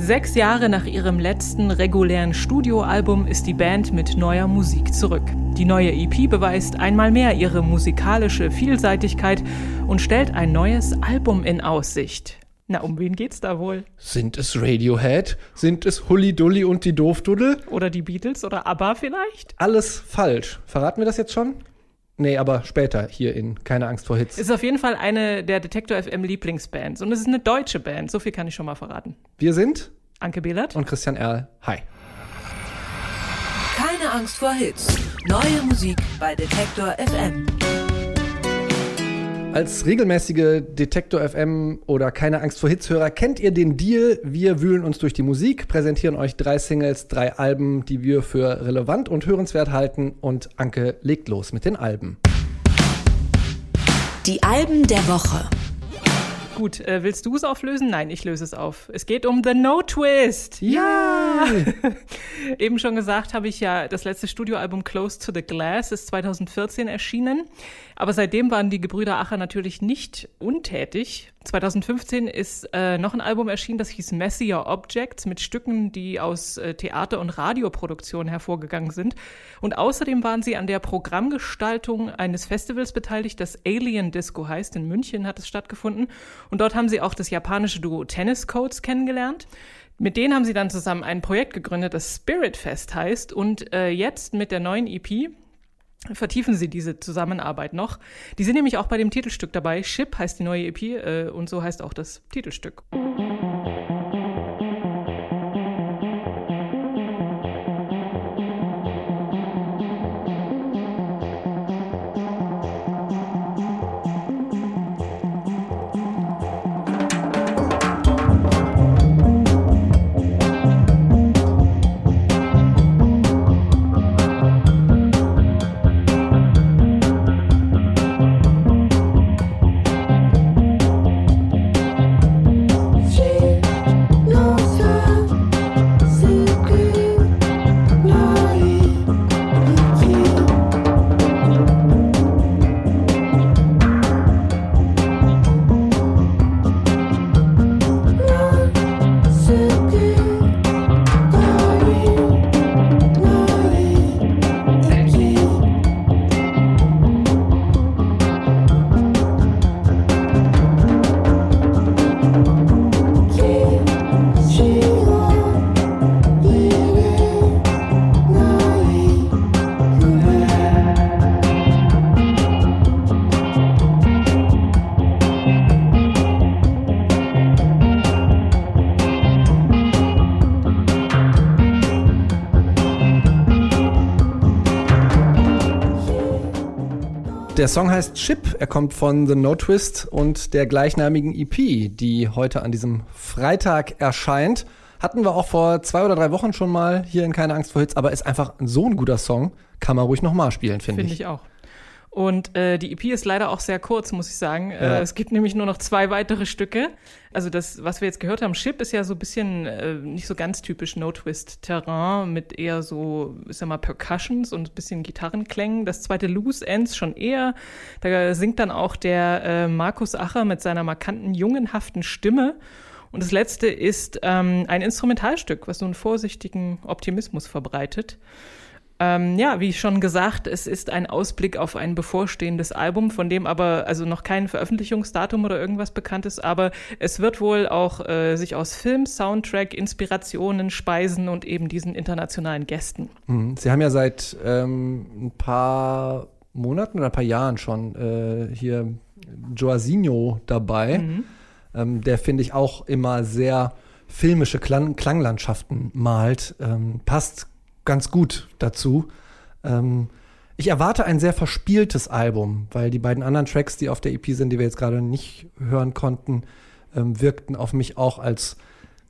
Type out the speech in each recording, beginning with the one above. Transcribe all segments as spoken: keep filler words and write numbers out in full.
Sechs Jahre nach ihrem letzten regulären Studioalbum ist die Band mit neuer Musik zurück. Die neue E P beweist einmal mehr ihre musikalische Vielseitigkeit und stellt ein neues Album in Aussicht. Na, um wen geht's da wohl? Sind es Radiohead? Sind es Hulli Dulli und die Doofdudel? Oder die Beatles oder ABBA vielleicht? Alles falsch. Verraten wir das jetzt schon? Nee, aber später hier in Keine Angst vor Hits. Ist auf jeden Fall eine der Detektor F M Lieblingsbands. Und es ist eine deutsche Band. So viel kann ich schon mal verraten. Wir sind Anke Behlert und Christian Erl. Hi. Keine Angst vor Hits. Neue Musik bei Detektor F M. Als regelmäßige Detektor F M oder Keine Angst vor Hits-Hörer kennt ihr den Deal. Wir wühlen uns durch die Musik, präsentieren euch drei Singles, drei Alben, die wir für relevant und hörenswert halten. Und Anke legt los mit den Alben. Die Alben der Woche. Gut, äh, willst du es auflösen? Nein, ich löse es auf. Es geht um The Notwist. Ja! Yeah. Eben schon gesagt, habe ich ja das letzte Studioalbum Close to the Glass, ist zwanzig vierzehn erschienen. Aber seitdem waren die Gebrüder Acher natürlich nicht untätig. zwanzig fünfzehn ist äh, noch ein Album erschienen, das hieß Messier Objects, mit Stücken, die aus äh, Theater- und Radioproduktionen hervorgegangen sind. Und außerdem waren sie an der Programmgestaltung eines Festivals beteiligt, das Alien Disco heißt. In München hat es stattgefunden. Und dort haben sie auch das japanische Duo Tennis Coats kennengelernt. Mit denen haben sie dann zusammen ein Projekt gegründet, das Spirit Fest heißt. Und äh, jetzt mit der neuen E P vertiefen sie diese Zusammenarbeit noch. Die sind nämlich auch bei dem Titelstück dabei. Ship heißt die neue E P äh, und so heißt auch das Titelstück. Der Song heißt Chip, er kommt von The Notwist und der gleichnamigen E P, die heute an diesem Freitag erscheint. Hatten wir auch vor zwei oder drei Wochen schon mal hier in Keine Angst vor Hits, aber ist einfach so ein guter Song, kann man ruhig nochmal spielen, finde ich. Finde ich auch. Und äh, die E P ist leider auch sehr kurz, muss ich sagen. Ja. Äh, es gibt nämlich nur noch zwei weitere Stücke. Also das, was wir jetzt gehört haben, Ship ist ja so ein bisschen äh, nicht so ganz typisch No-Twist-Terrain mit eher so, ich sag mal, Percussions und ein bisschen Gitarrenklängen. Das zweite Loose Ends schon eher. Da singt dann auch der äh, Markus Acher mit seiner markanten, jungenhaften Stimme. Und das letzte ist ähm, ein Instrumentalstück, was so einen vorsichtigen Optimismus verbreitet. Ähm, ja, wie schon gesagt, es ist ein Ausblick auf ein bevorstehendes Album, von dem aber also noch kein Veröffentlichungsdatum oder irgendwas bekannt ist, aber es wird wohl auch äh, sich aus Film, Soundtrack, Inspirationen speisen und eben diesen internationalen Gästen. Sie haben ja seit ähm, ein paar Monaten oder ein paar Jahren schon äh, hier Joasinho dabei, mhm. ähm, der, finde ich, auch immer sehr filmische Klang- Klanglandschaften malt, ähm, passt ganz gut dazu. Ähm, ich erwarte ein sehr verspieltes Album, weil die beiden anderen Tracks, die auf der E P sind, die wir jetzt gerade nicht hören konnten, ähm, wirkten auf mich auch, als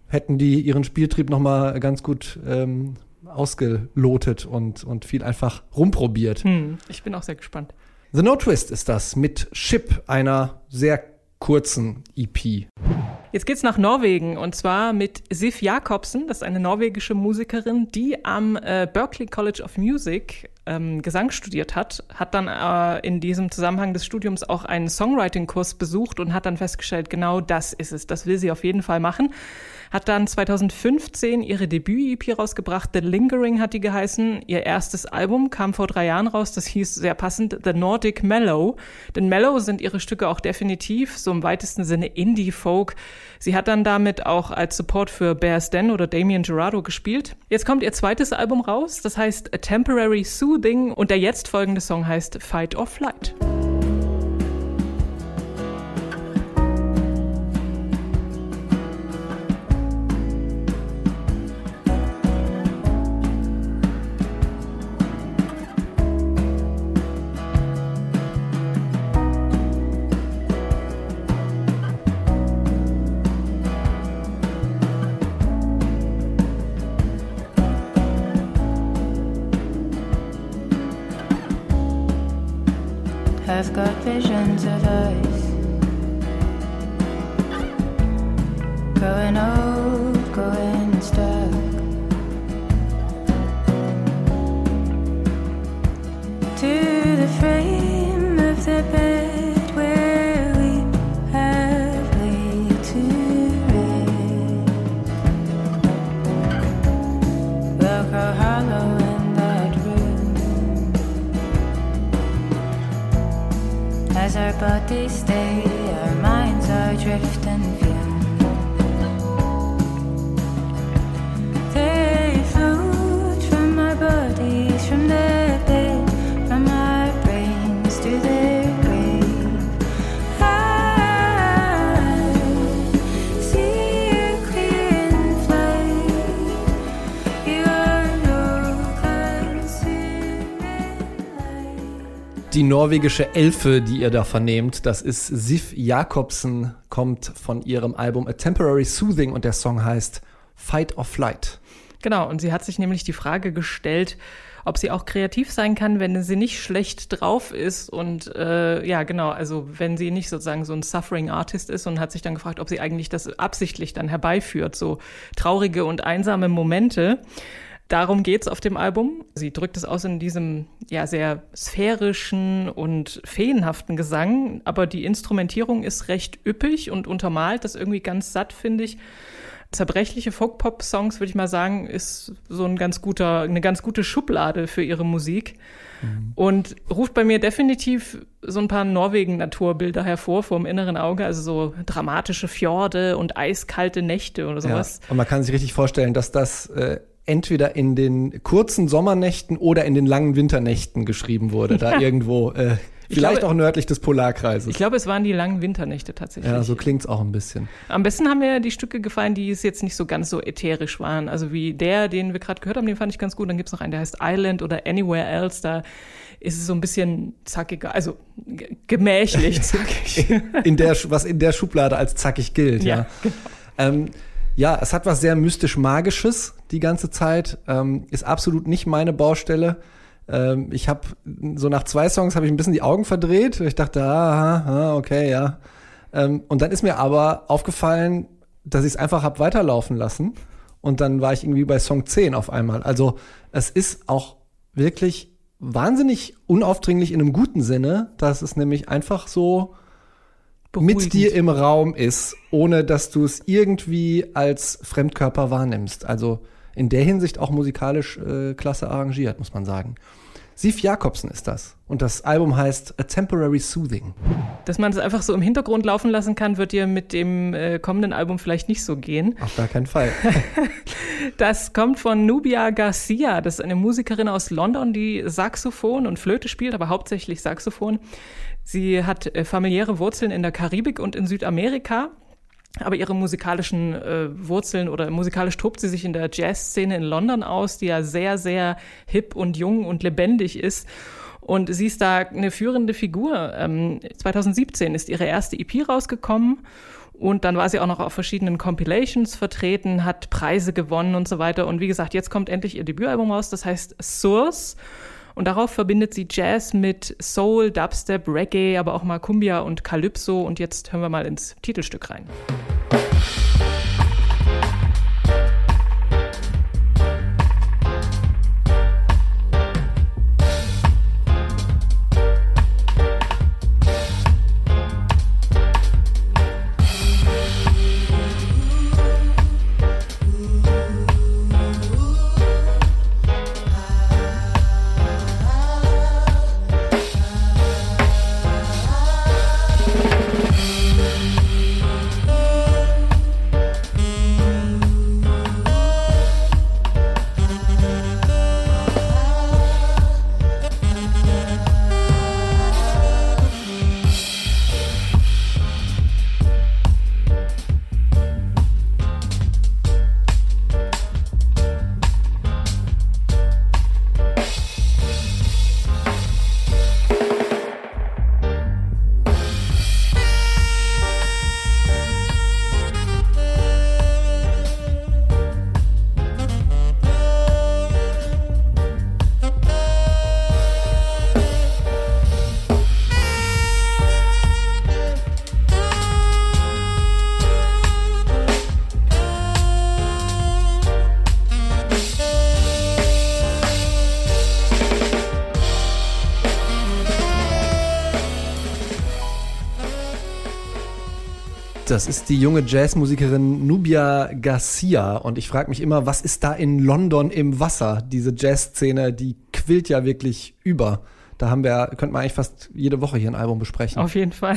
hätten die ihren Spieltrieb nochmal ganz gut ähm, ausgelotet und, und viel einfach rumprobiert. Hm, ich bin auch sehr gespannt. The Notwist ist das mit Ship, einer sehr kurzen E P. Jetzt geht's nach Norwegen und zwar mit Siv Jakobsen, das ist eine norwegische Musikerin, die am äh, Berklee College of Music ähm, Gesang studiert hat, hat dann äh, in diesem Zusammenhang des Studiums auch einen Songwriting-Kurs besucht und hat dann festgestellt, genau das ist es, das will sie auf jeden Fall machen. Hat dann zwanzig fünfzehn ihre Debüt-E P rausgebracht, The Lingering hat die geheißen. Ihr erstes Album kam vor drei Jahren raus, das hieß sehr passend The Nordic Mellow. Denn Mellow sind ihre Stücke auch definitiv, so im weitesten Sinne Indie-Folk. Sie hat dann damit auch als Support für Bear's Den oder Damien Jurado gespielt. Jetzt kommt ihr zweites Album raus, das heißt A Temporary Soothing und der jetzt folgende Song heißt Fight or Flight. I've got visions of us growing old, growing stuck. To the frame of the bed where we have laid to rest. We'll grow hollow. As our bodies stay, our minds are drift and fume. They float from our bodies, from their bed, from our brains to their grave. I see you clear in flight. You are no consumer. Die norwegische Elfe, die ihr da vernehmt, das ist Siv Jakobsen, kommt von ihrem Album A Temporary Soothing und der Song heißt Fight or Flight. Genau, und sie hat sich nämlich die Frage gestellt, ob sie auch kreativ sein kann, wenn sie nicht schlecht drauf ist und äh, ja genau, also wenn sie nicht sozusagen so ein Suffering Artist ist, und hat sich dann gefragt, ob sie eigentlich das absichtlich dann herbeiführt, so traurige und einsame Momente. Darum geht's auf dem Album. Sie drückt es aus in diesem ja sehr sphärischen und feenhaften Gesang, aber die Instrumentierung ist recht üppig und untermalt, das irgendwie ganz satt, finde ich. Zerbrechliche Folk-Pop-Songs, würde ich mal sagen, ist so ein ganz guter, eine ganz gute Schublade für ihre Musik. Mhm. Und ruft bei mir definitiv so ein paar Norwegen-Naturbilder hervor, vor dem inneren Auge, also so dramatische Fjorde und eiskalte Nächte oder sowas. Ja. Und man kann sich richtig vorstellen, dass das äh entweder in den kurzen Sommernächten oder in den langen Winternächten geschrieben wurde, da irgendwo, äh, vielleicht glaube, auch nördlich des Polarkreises. Ich glaube, es waren die langen Winternächte tatsächlich. Ja, so klingt's auch ein bisschen. Am besten haben mir die Stücke gefallen, die es jetzt nicht so ganz so ätherisch waren. Also wie der, den wir gerade gehört haben, den fand ich ganz gut. Dann gibt's noch einen, der heißt Island oder Anywhere Else, da ist es so ein bisschen zackiger, also g- gemächlich zackig. in der, was in der Schublade als zackig gilt, ja. Ja, genau. ähm, ja, es hat was sehr mystisch-magisches die ganze Zeit. Ähm, ist absolut nicht meine Baustelle. Ähm, ich habe so nach zwei Songs habe ich ein bisschen die Augen verdreht. Ich dachte, ah, ah okay, ja. Ähm, und dann ist mir aber aufgefallen, dass ich es einfach habe weiterlaufen lassen. Und dann war ich irgendwie bei Song zehn auf einmal. Also es ist auch wirklich wahnsinnig unaufdringlich in einem guten Sinne, dass es nämlich einfach so beruhigend mit dir im Raum ist, ohne dass du es irgendwie als Fremdkörper wahrnimmst. Also in der Hinsicht auch musikalisch äh, klasse arrangiert, muss man sagen. Siv Jakobsen ist das. Und das Album heißt A Temporary Soothing. Dass man es das einfach so im Hintergrund laufen lassen kann, wird dir mit dem äh, kommenden Album vielleicht nicht so gehen. Auf gar keinen Fall. Das kommt von Nubya Garcia. Das ist eine Musikerin aus London, die Saxophon und Flöte spielt, aber hauptsächlich Saxophon. Sie hat äh, familiäre Wurzeln in der Karibik und in Südamerika, aber ihre musikalischen äh, Wurzeln oder musikalisch tobt sie sich in der Jazzszene in London aus, die ja sehr, sehr hip und jung und lebendig ist. Und sie ist da eine führende Figur. Ähm, zwanzig siebzehn ist ihre erste E P rausgekommen. Und dann war sie auch noch auf verschiedenen Compilations vertreten, hat Preise gewonnen und so weiter. Und wie gesagt, jetzt kommt endlich ihr Debütalbum raus, das heißt Source. Und darauf verbindet sie Jazz mit Soul, Dubstep, Reggae, aber auch mal Cumbia und Calypso. Und jetzt hören wir mal ins Titelstück rein. Das ist die junge Jazzmusikerin Nubya Garcia und ich frage mich immer, was ist da in London im Wasser? Diese Jazzszene, die quillt ja wirklich über. Da haben wir, könnte man eigentlich fast jede Woche hier ein Album besprechen. Auf jeden Fall.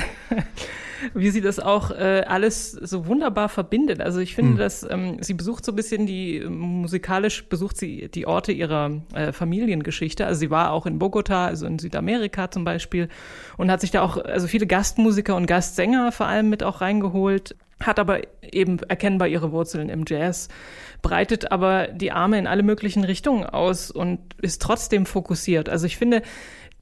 Wie sie das auch äh, alles so wunderbar verbindet. Also ich finde, mhm. dass ähm, sie besucht so ein bisschen die, musikalisch besucht sie die Orte ihrer äh, Familiengeschichte. Also sie war auch in Bogota, also in Südamerika zum Beispiel, und hat sich da auch, also viele Gastmusiker und Gastsänger vor allem mit auch reingeholt, hat aber eben erkennbar ihre Wurzeln im Jazz, breitet aber die Arme in alle möglichen Richtungen aus und ist trotzdem fokussiert. Also ich finde,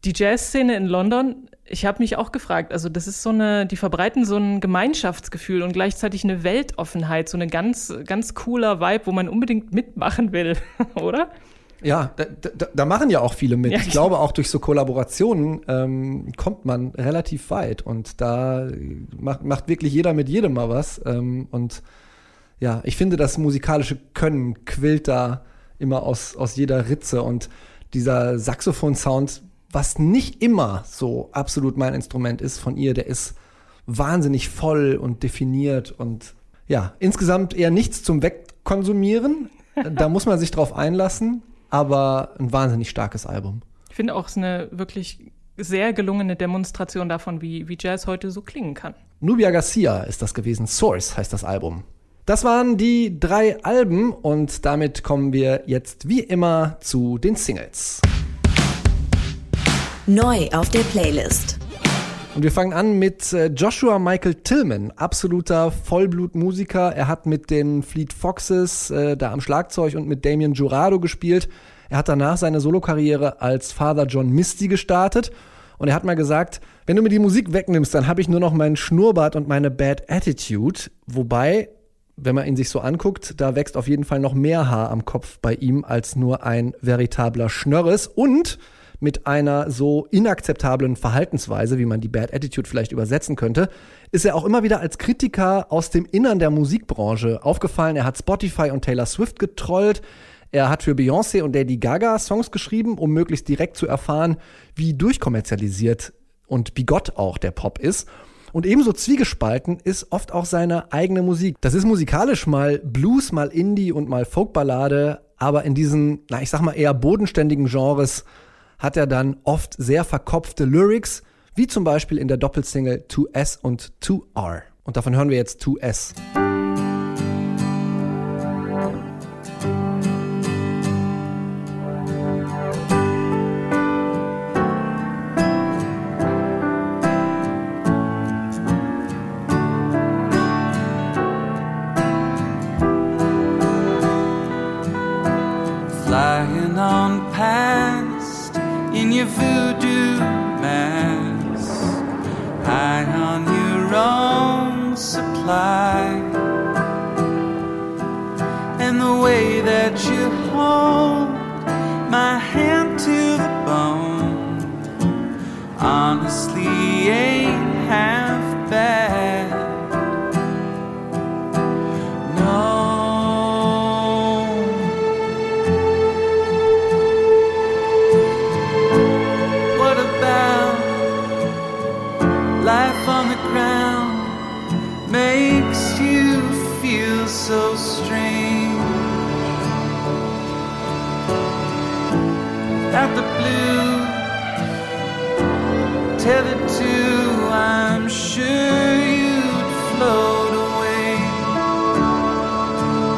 die Jazzszene in London, ich habe mich auch gefragt, also das ist so eine, die verbreiten so ein Gemeinschaftsgefühl und gleichzeitig eine Weltoffenheit, so eine ganz, ganz cooler Vibe, wo man unbedingt mitmachen will, oder? Ja, da, da, da machen ja auch viele mit. Ja, ich, ich glaube, auch durch so Kollaborationen ähm, kommt man relativ weit und da macht, macht wirklich jeder mit jedem mal was. Ähm, und ja, ich finde, das musikalische Können quillt da immer aus, aus jeder Ritze und dieser Saxophon-Sound, was nicht immer so absolut mein Instrument ist von ihr, der ist wahnsinnig voll und definiert und ja, insgesamt eher nichts zum Wegkonsumieren. Da muss man sich drauf einlassen, aber ein wahnsinnig starkes Album. Ich finde auch, es ist eine wirklich sehr gelungene Demonstration davon, wie, wie Jazz heute so klingen kann. Nubya Garcia ist das gewesen. Source heißt das Album. Das waren die drei Alben und damit kommen wir jetzt wie immer zu den Singles. Neu auf der Playlist. Und wir fangen an mit Joshua Michael Tillman, absoluter Vollblutmusiker. Er hat mit den Fleet Foxes äh, da am Schlagzeug und mit Damien Jurado gespielt. Er hat danach seine Solokarriere als Father John Misty gestartet. Und er hat mal gesagt, wenn du mir die Musik wegnimmst, dann habe ich nur noch meinen Schnurrbart und meine Bad Attitude. Wobei, wenn man ihn sich so anguckt, da wächst auf jeden Fall noch mehr Haar am Kopf bei ihm als nur ein veritabler Schnörres. Und mit einer so inakzeptablen Verhaltensweise, wie man die Bad Attitude vielleicht übersetzen könnte, ist er auch immer wieder als Kritiker aus dem Innern der Musikbranche aufgefallen. Er hat Spotify und Taylor Swift getrollt. Er hat für Beyoncé und Lady Gaga Songs geschrieben, um möglichst direkt zu erfahren, wie durchkommerzialisiert und bigott auch der Pop ist. Und ebenso zwiegespalten ist oft auch seine eigene Musik. Das ist musikalisch mal Blues, mal Indie und mal Folkballade, aber in diesen, na, ich sag mal eher bodenständigen Genres hat er dann oft sehr verkopfte Lyrics, wie zum Beispiel in der Doppelsingle two S und two R. Und davon hören wir jetzt two S. Flying on past in your voodoo mask, high on your own supply, and the way that you hold my hand to the bone, honestly ain't half bad. so strange that the blue tethered to, I'm sure you'd float away.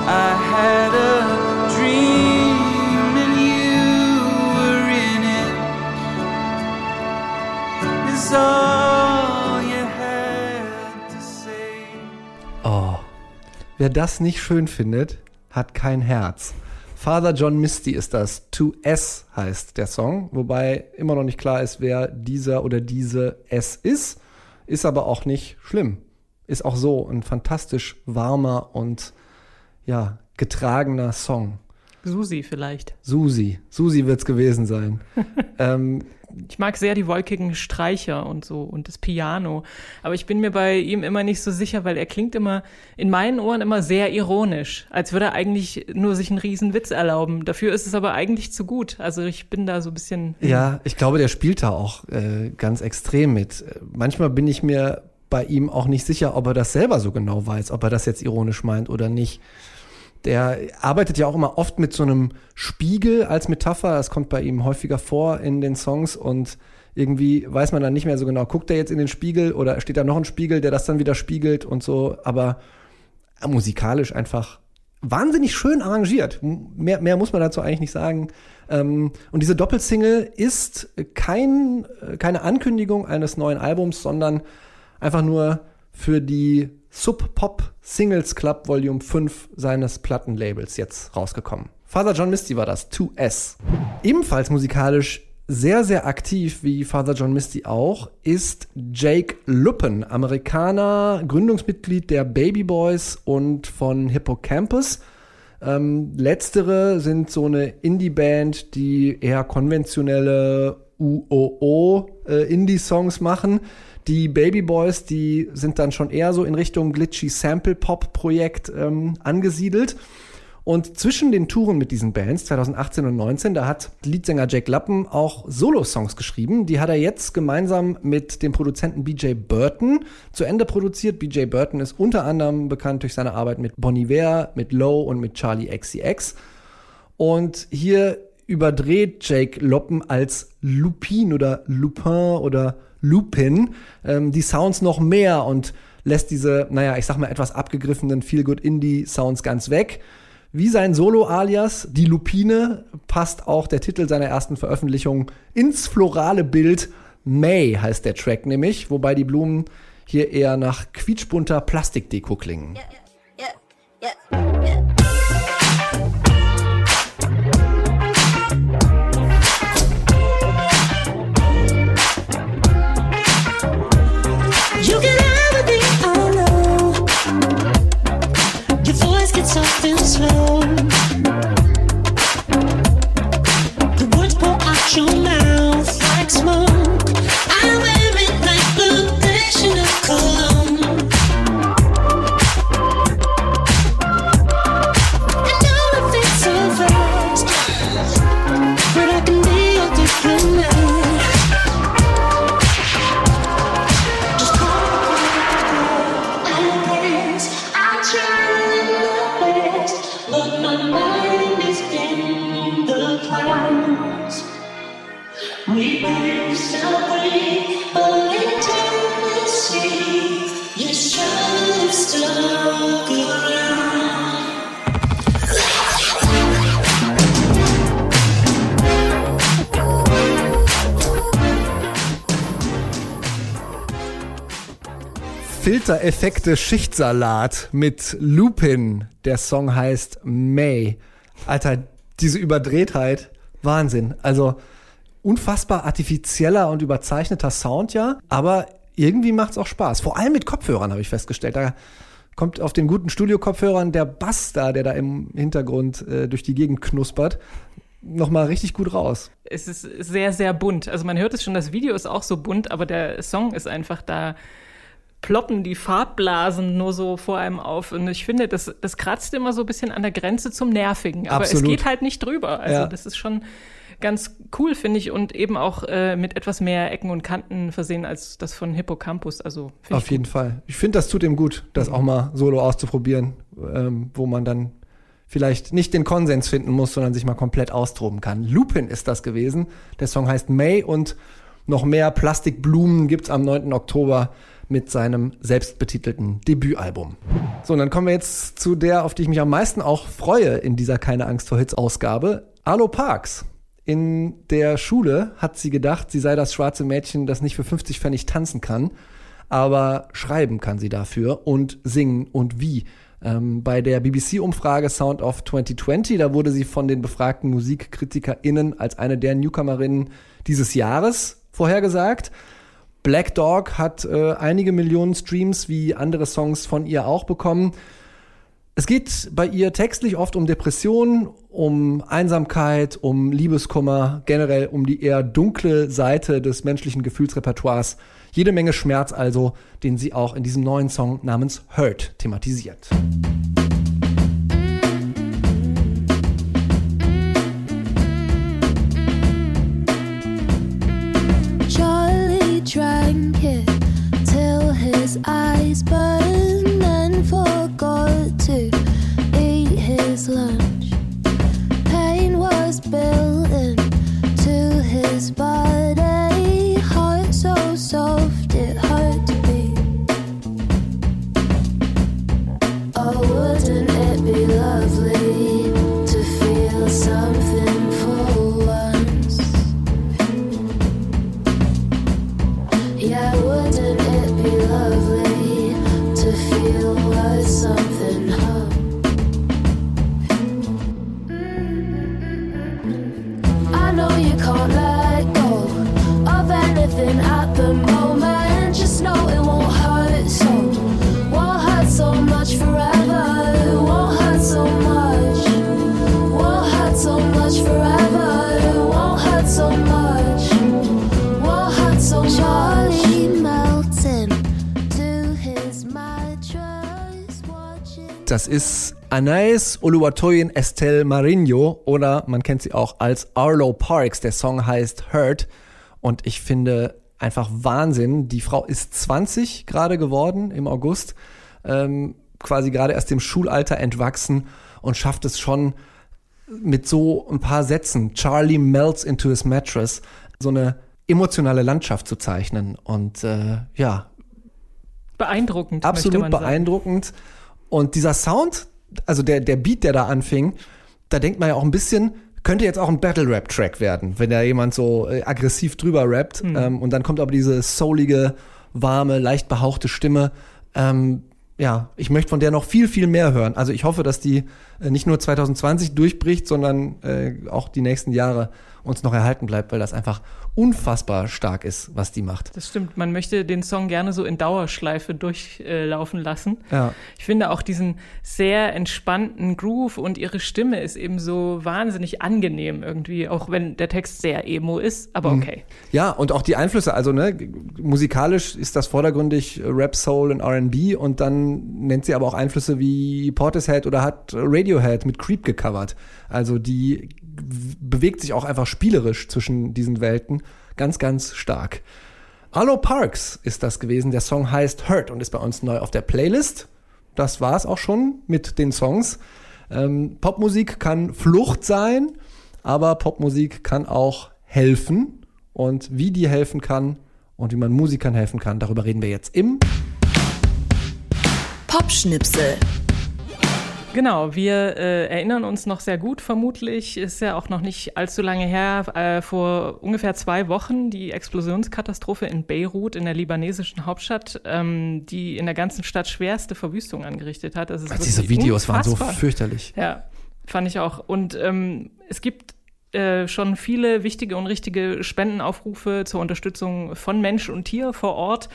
I had a dream and you were in it. It's all Wer das nicht schön findet, hat kein Herz. Father John Misty ist das. two S heißt der Song, wobei immer noch nicht klar ist, wer dieser oder diese S ist. Ist aber auch nicht schlimm. Ist auch so ein fantastisch warmer und ja, getragener Song. Susi vielleicht. Susi. Susi wird's gewesen sein. ähm, ich mag sehr die wolkigen Streicher und so und das Piano. Aber ich bin mir bei ihm immer nicht so sicher, weil er klingt immer, in meinen Ohren immer sehr ironisch. Als würde er eigentlich nur sich einen riesen Witz erlauben. Dafür ist es aber eigentlich zu gut. Also ich bin da so ein bisschen... Ja, ich glaube, der spielt da auch äh, ganz extrem mit. Manchmal bin ich mir bei ihm auch nicht sicher, ob er das selber so genau weiß, ob er das jetzt ironisch meint oder nicht. Der arbeitet ja auch immer oft mit so einem Spiegel als Metapher. Das kommt bei ihm häufiger vor in den Songs. Und irgendwie weiß man dann nicht mehr so genau, guckt er jetzt in den Spiegel oder steht da noch ein Spiegel, der das dann wieder spiegelt und so. Aber musikalisch einfach wahnsinnig schön arrangiert. Mehr, mehr muss man dazu eigentlich nicht sagen. Und diese Doppelsingle ist kein, keine Ankündigung eines neuen Albums, sondern einfach nur für die Sub-Pop Singles Club Volume fünf seines Plattenlabels jetzt rausgekommen. Father John Misty war das, two S. Ebenfalls musikalisch sehr, sehr aktiv, wie Father John Misty auch, ist Jake Luppen, Amerikaner, Gründungsmitglied der Baby Boys und von Hippocampus. Ähm, letztere sind so eine Indie-Band, die eher konventionelle U O O-Indie-Songs äh, machen. Die Baby Boys, die sind dann schon eher so in Richtung glitchy Sample-Pop-Projekt ähm, angesiedelt. Und zwischen den Touren mit diesen Bands, zwanzig achtzehn und neunzehn, da hat Leadsänger Jake Luppen auch Solo-Songs geschrieben. Die hat er jetzt gemeinsam mit dem Produzenten B J Burton zu Ende produziert. B J Burton ist unter anderem bekannt durch seine Arbeit mit Bon Iver, mit Low und mit Charlie X C X. Und hier überdreht Jake Luppen als Lupin oder Lupin oder Lupin ähm, die Sounds noch mehr und lässt diese, naja, ich sag mal etwas abgegriffenen Feel-Good-Indie-Sounds ganz weg. Wie sein Solo-Alias, die Lupine, passt auch der Titel seiner ersten Veröffentlichung ins florale Bild. May heißt der Track nämlich, wobei die Blumen hier eher nach quietschbunter Plastikdeko klingen. Yeah, yeah, yeah, yeah. Something slow. The words pour out your mouth like smoke. I wear it like blue passion of cologne. I know if it's over, but I can be a different man. Just call me and dance. I'm trying. But my mind is in the clouds. We pierce away only to see your shadow stuck around. Filtereffekte Schichtsalat mit Lupin. Der Song heißt May. Alter, diese Überdrehtheit, Wahnsinn. Also unfassbar artifizieller und überzeichneter Sound, ja. Aber irgendwie macht's auch Spaß. Vor allem mit Kopfhörern, habe ich festgestellt. Da kommt auf den guten Studio-Kopfhörern der Bass da, der da im Hintergrund äh, durch die Gegend knuspert, nochmal richtig gut raus. Es ist sehr, sehr bunt. Also man hört es schon, das Video ist auch so bunt, aber der Song ist einfach da... ploppen die Farbblasen nur so vor einem auf. Und ich finde, das, das kratzt immer so ein bisschen an der Grenze zum Nervigen. Aber Absolut. Es geht halt nicht drüber. Also ja. Das ist schon ganz cool, finde ich. Und eben auch äh, mit etwas mehr Ecken und Kanten versehen als das von Hippocampus. Also, auf jeden Fall. Ich finde, das tut ihm gut, das auch mal solo auszuprobieren. ähm, wo man dann vielleicht nicht den Konsens finden muss, sondern sich mal komplett austoben kann. Lupin ist das gewesen. Der Song heißt May und noch mehr Plastikblumen gibt's am neunten Oktober mit seinem selbstbetitelten Debütalbum. So, und dann kommen wir jetzt zu der, auf die ich mich am meisten auch freue in dieser Keine-Angst-vor-Hits-Ausgabe. Arlo Parks. In der Schule hat sie gedacht, sie sei das schwarze Mädchen, das nicht für fünfzig Pfennig tanzen kann, aber schreiben kann sie dafür und singen und wie. Ähm, bei der B B C-Umfrage Sound of zwanzig zwanzig, da wurde sie von den befragten MusikkkritikerInnen als eine der Newcomerinnen dieses Jahres vorhergesagt. Black Dog hat äh, einige Millionen Streams wie andere Songs von ihr auch bekommen. Es geht bei ihr textlich oft um Depressionen, um Einsamkeit, um Liebeskummer, generell um die eher dunkle Seite des menschlichen Gefühlsrepertoires. Jede Menge Schmerz also, den sie auch in diesem neuen Song namens Hurt thematisiert. Charlie drank it till his eyes burned, then forgot to eat his lunch. Pain was built into his body, heart so soft it hurt to beat. Oh, wouldn't it be lovely to feel something for once? Yeah, wouldn't it be lovely to feel like something hurt? You can't let go of anything at the moment. Just know it won't hurt so, won't hurt so much forever. It won't hurt so much, won't hurt so much forever. It won't hurt so much, won't hurt so much. Charlie melting to his mattress, watching. Das ist Anais Oluwatoyin Estelle Marinho, oder man kennt sie auch als Arlo Parks. Der Song heißt Hurt und ich finde einfach Wahnsinn. Die Frau ist zwanzig gerade geworden im August, ähm, quasi gerade erst dem Schulalter entwachsen und schafft es schon mit so ein paar Sätzen, Charlie melts into his mattress, so eine emotionale Landschaft zu zeichnen. Und äh, ja, beeindruckend. Absolut beeindruckend. Sagen. Und dieser Sound, also der, der Beat, der da anfing, da denkt man ja auch ein bisschen, könnte jetzt auch ein Battle-Rap-Track werden, wenn da jemand so äh, aggressiv drüber rappt. Mhm. Ähm, und dann kommt aber diese soulige, warme, leicht behauchte Stimme. Ähm, ja, ich möchte von der noch viel, viel mehr hören. Also ich hoffe, dass die äh, nicht nur zwanzig zwanzig durchbricht, sondern äh, auch die nächsten Jahre uns noch erhalten bleibt, weil das einfach unfassbar stark ist, was die macht. Das stimmt. Man möchte den Song gerne so in Dauerschleife durchlaufen äh, lassen. Ja. Ich finde auch diesen sehr entspannten Groove und ihre Stimme ist eben so wahnsinnig angenehm irgendwie, auch wenn der Text sehr emo ist, aber okay. Ja, und auch die Einflüsse, also ne, musikalisch ist das vordergründig Rap, Soul und R and B und dann nennt sie aber auch Einflüsse wie Portishead oder hat Radiohead mit Creep gecovert. Also die bewegt sich auch einfach spielerisch zwischen diesen Welten. Ganz, ganz stark. Arlo Parks ist das gewesen. Der Song heißt Hurt und ist bei uns neu auf der Playlist. Das war's auch schon mit den Songs. Ähm, Popmusik kann Flucht sein, aber Popmusik kann auch helfen. Und wie die helfen kann und wie man Musikern helfen kann, darüber reden wir jetzt im Popschnipsel. Genau, wir äh, erinnern uns noch sehr gut vermutlich, ist ja auch noch nicht allzu lange her, äh, vor ungefähr zwei Wochen die Explosionskatastrophe in Beirut in der libanesischen Hauptstadt, ähm, die in der ganzen Stadt schwerste Verwüstung angerichtet hat. Also diese Videos unfassbar. Waren so fürchterlich. Ja, fand ich auch. Und ähm, es gibt äh, schon viele wichtige und richtige Spendenaufrufe zur Unterstützung von Mensch und Tier vor Ort.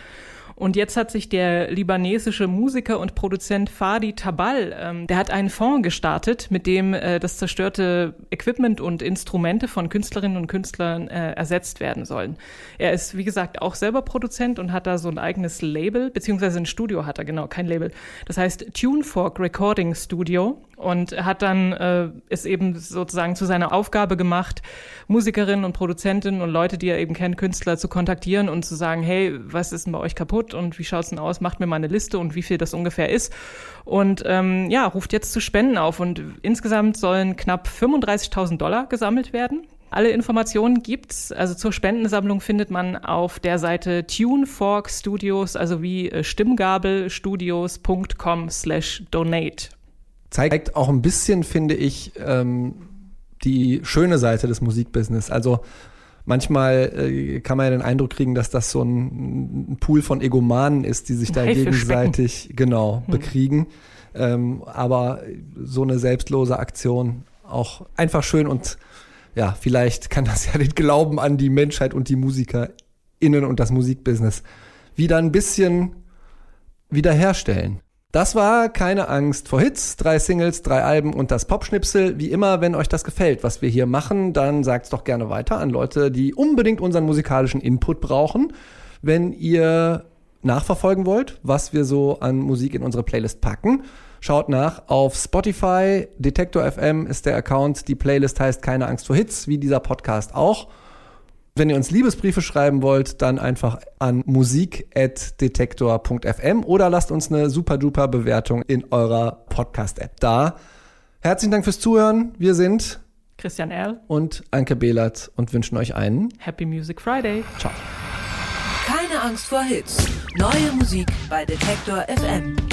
Und jetzt hat sich der libanesische Musiker und Produzent Fadi Tabal, ähm, der hat einen Fonds gestartet, mit dem äh, das zerstörte Equipment und Instrumente von Künstlerinnen und Künstlern äh, ersetzt werden sollen. Er ist, wie gesagt, auch selber Produzent und hat da so ein eigenes Label, beziehungsweise ein Studio hat er, genau, kein Label. Das heißt Tunefork Recording Studio und hat dann äh, es eben sozusagen zu seiner Aufgabe gemacht, Musikerinnen und Produzentinnen und Leute, die er eben kennt, Künstler zu kontaktieren und zu sagen, hey, was ist denn bei euch kaputt und wie schaut's denn aus, macht mir mal eine Liste und wie viel das ungefähr ist und ähm, ja, ruft jetzt zu Spenden auf und insgesamt sollen knapp fünfunddreißigtausend Dollar gesammelt werden. Alle Informationen gibt's, also zur Spendensammlung findet man auf der Seite Tunefork Studios, also wie stimmgabelstudios punkt com slash donate. Zeigt auch ein bisschen, finde ich, ähm, die schöne Seite des Musikbusiness. Also manchmal äh, kann man ja den Eindruck kriegen, dass das so ein, ein Pool von Egomanen ist, die sich da gegenseitig genau hm. bekriegen. Ähm, aber so eine selbstlose Aktion auch einfach schön und ja, vielleicht kann das ja den Glauben an die Menschheit und die MusikerInnen und das Musikbusiness wieder ein bisschen wiederherstellen. Das war Keine Angst vor Hits, drei Singles, drei Alben und das Popschnipsel. Wie immer, wenn euch das gefällt, was wir hier machen, dann sagt's doch gerne weiter an Leute, die unbedingt unseren musikalischen Input brauchen. Wenn ihr nachverfolgen wollt, was wir so an Musik in unsere Playlist packen, schaut nach auf Spotify. Detektor F M ist der Account. Die Playlist heißt Keine Angst vor Hits, wie dieser Podcast auch. Wenn ihr uns Liebesbriefe schreiben wollt, dann einfach an musik at detektor punkt f m oder lasst uns eine super-duper Bewertung in eurer Podcast-App da. Herzlichen Dank fürs Zuhören. Wir sind Christian Erl und Anke Behlert und wünschen euch einen Happy Music Friday. Ciao. Keine Angst vor Hits. Neue Musik bei Detektor F M.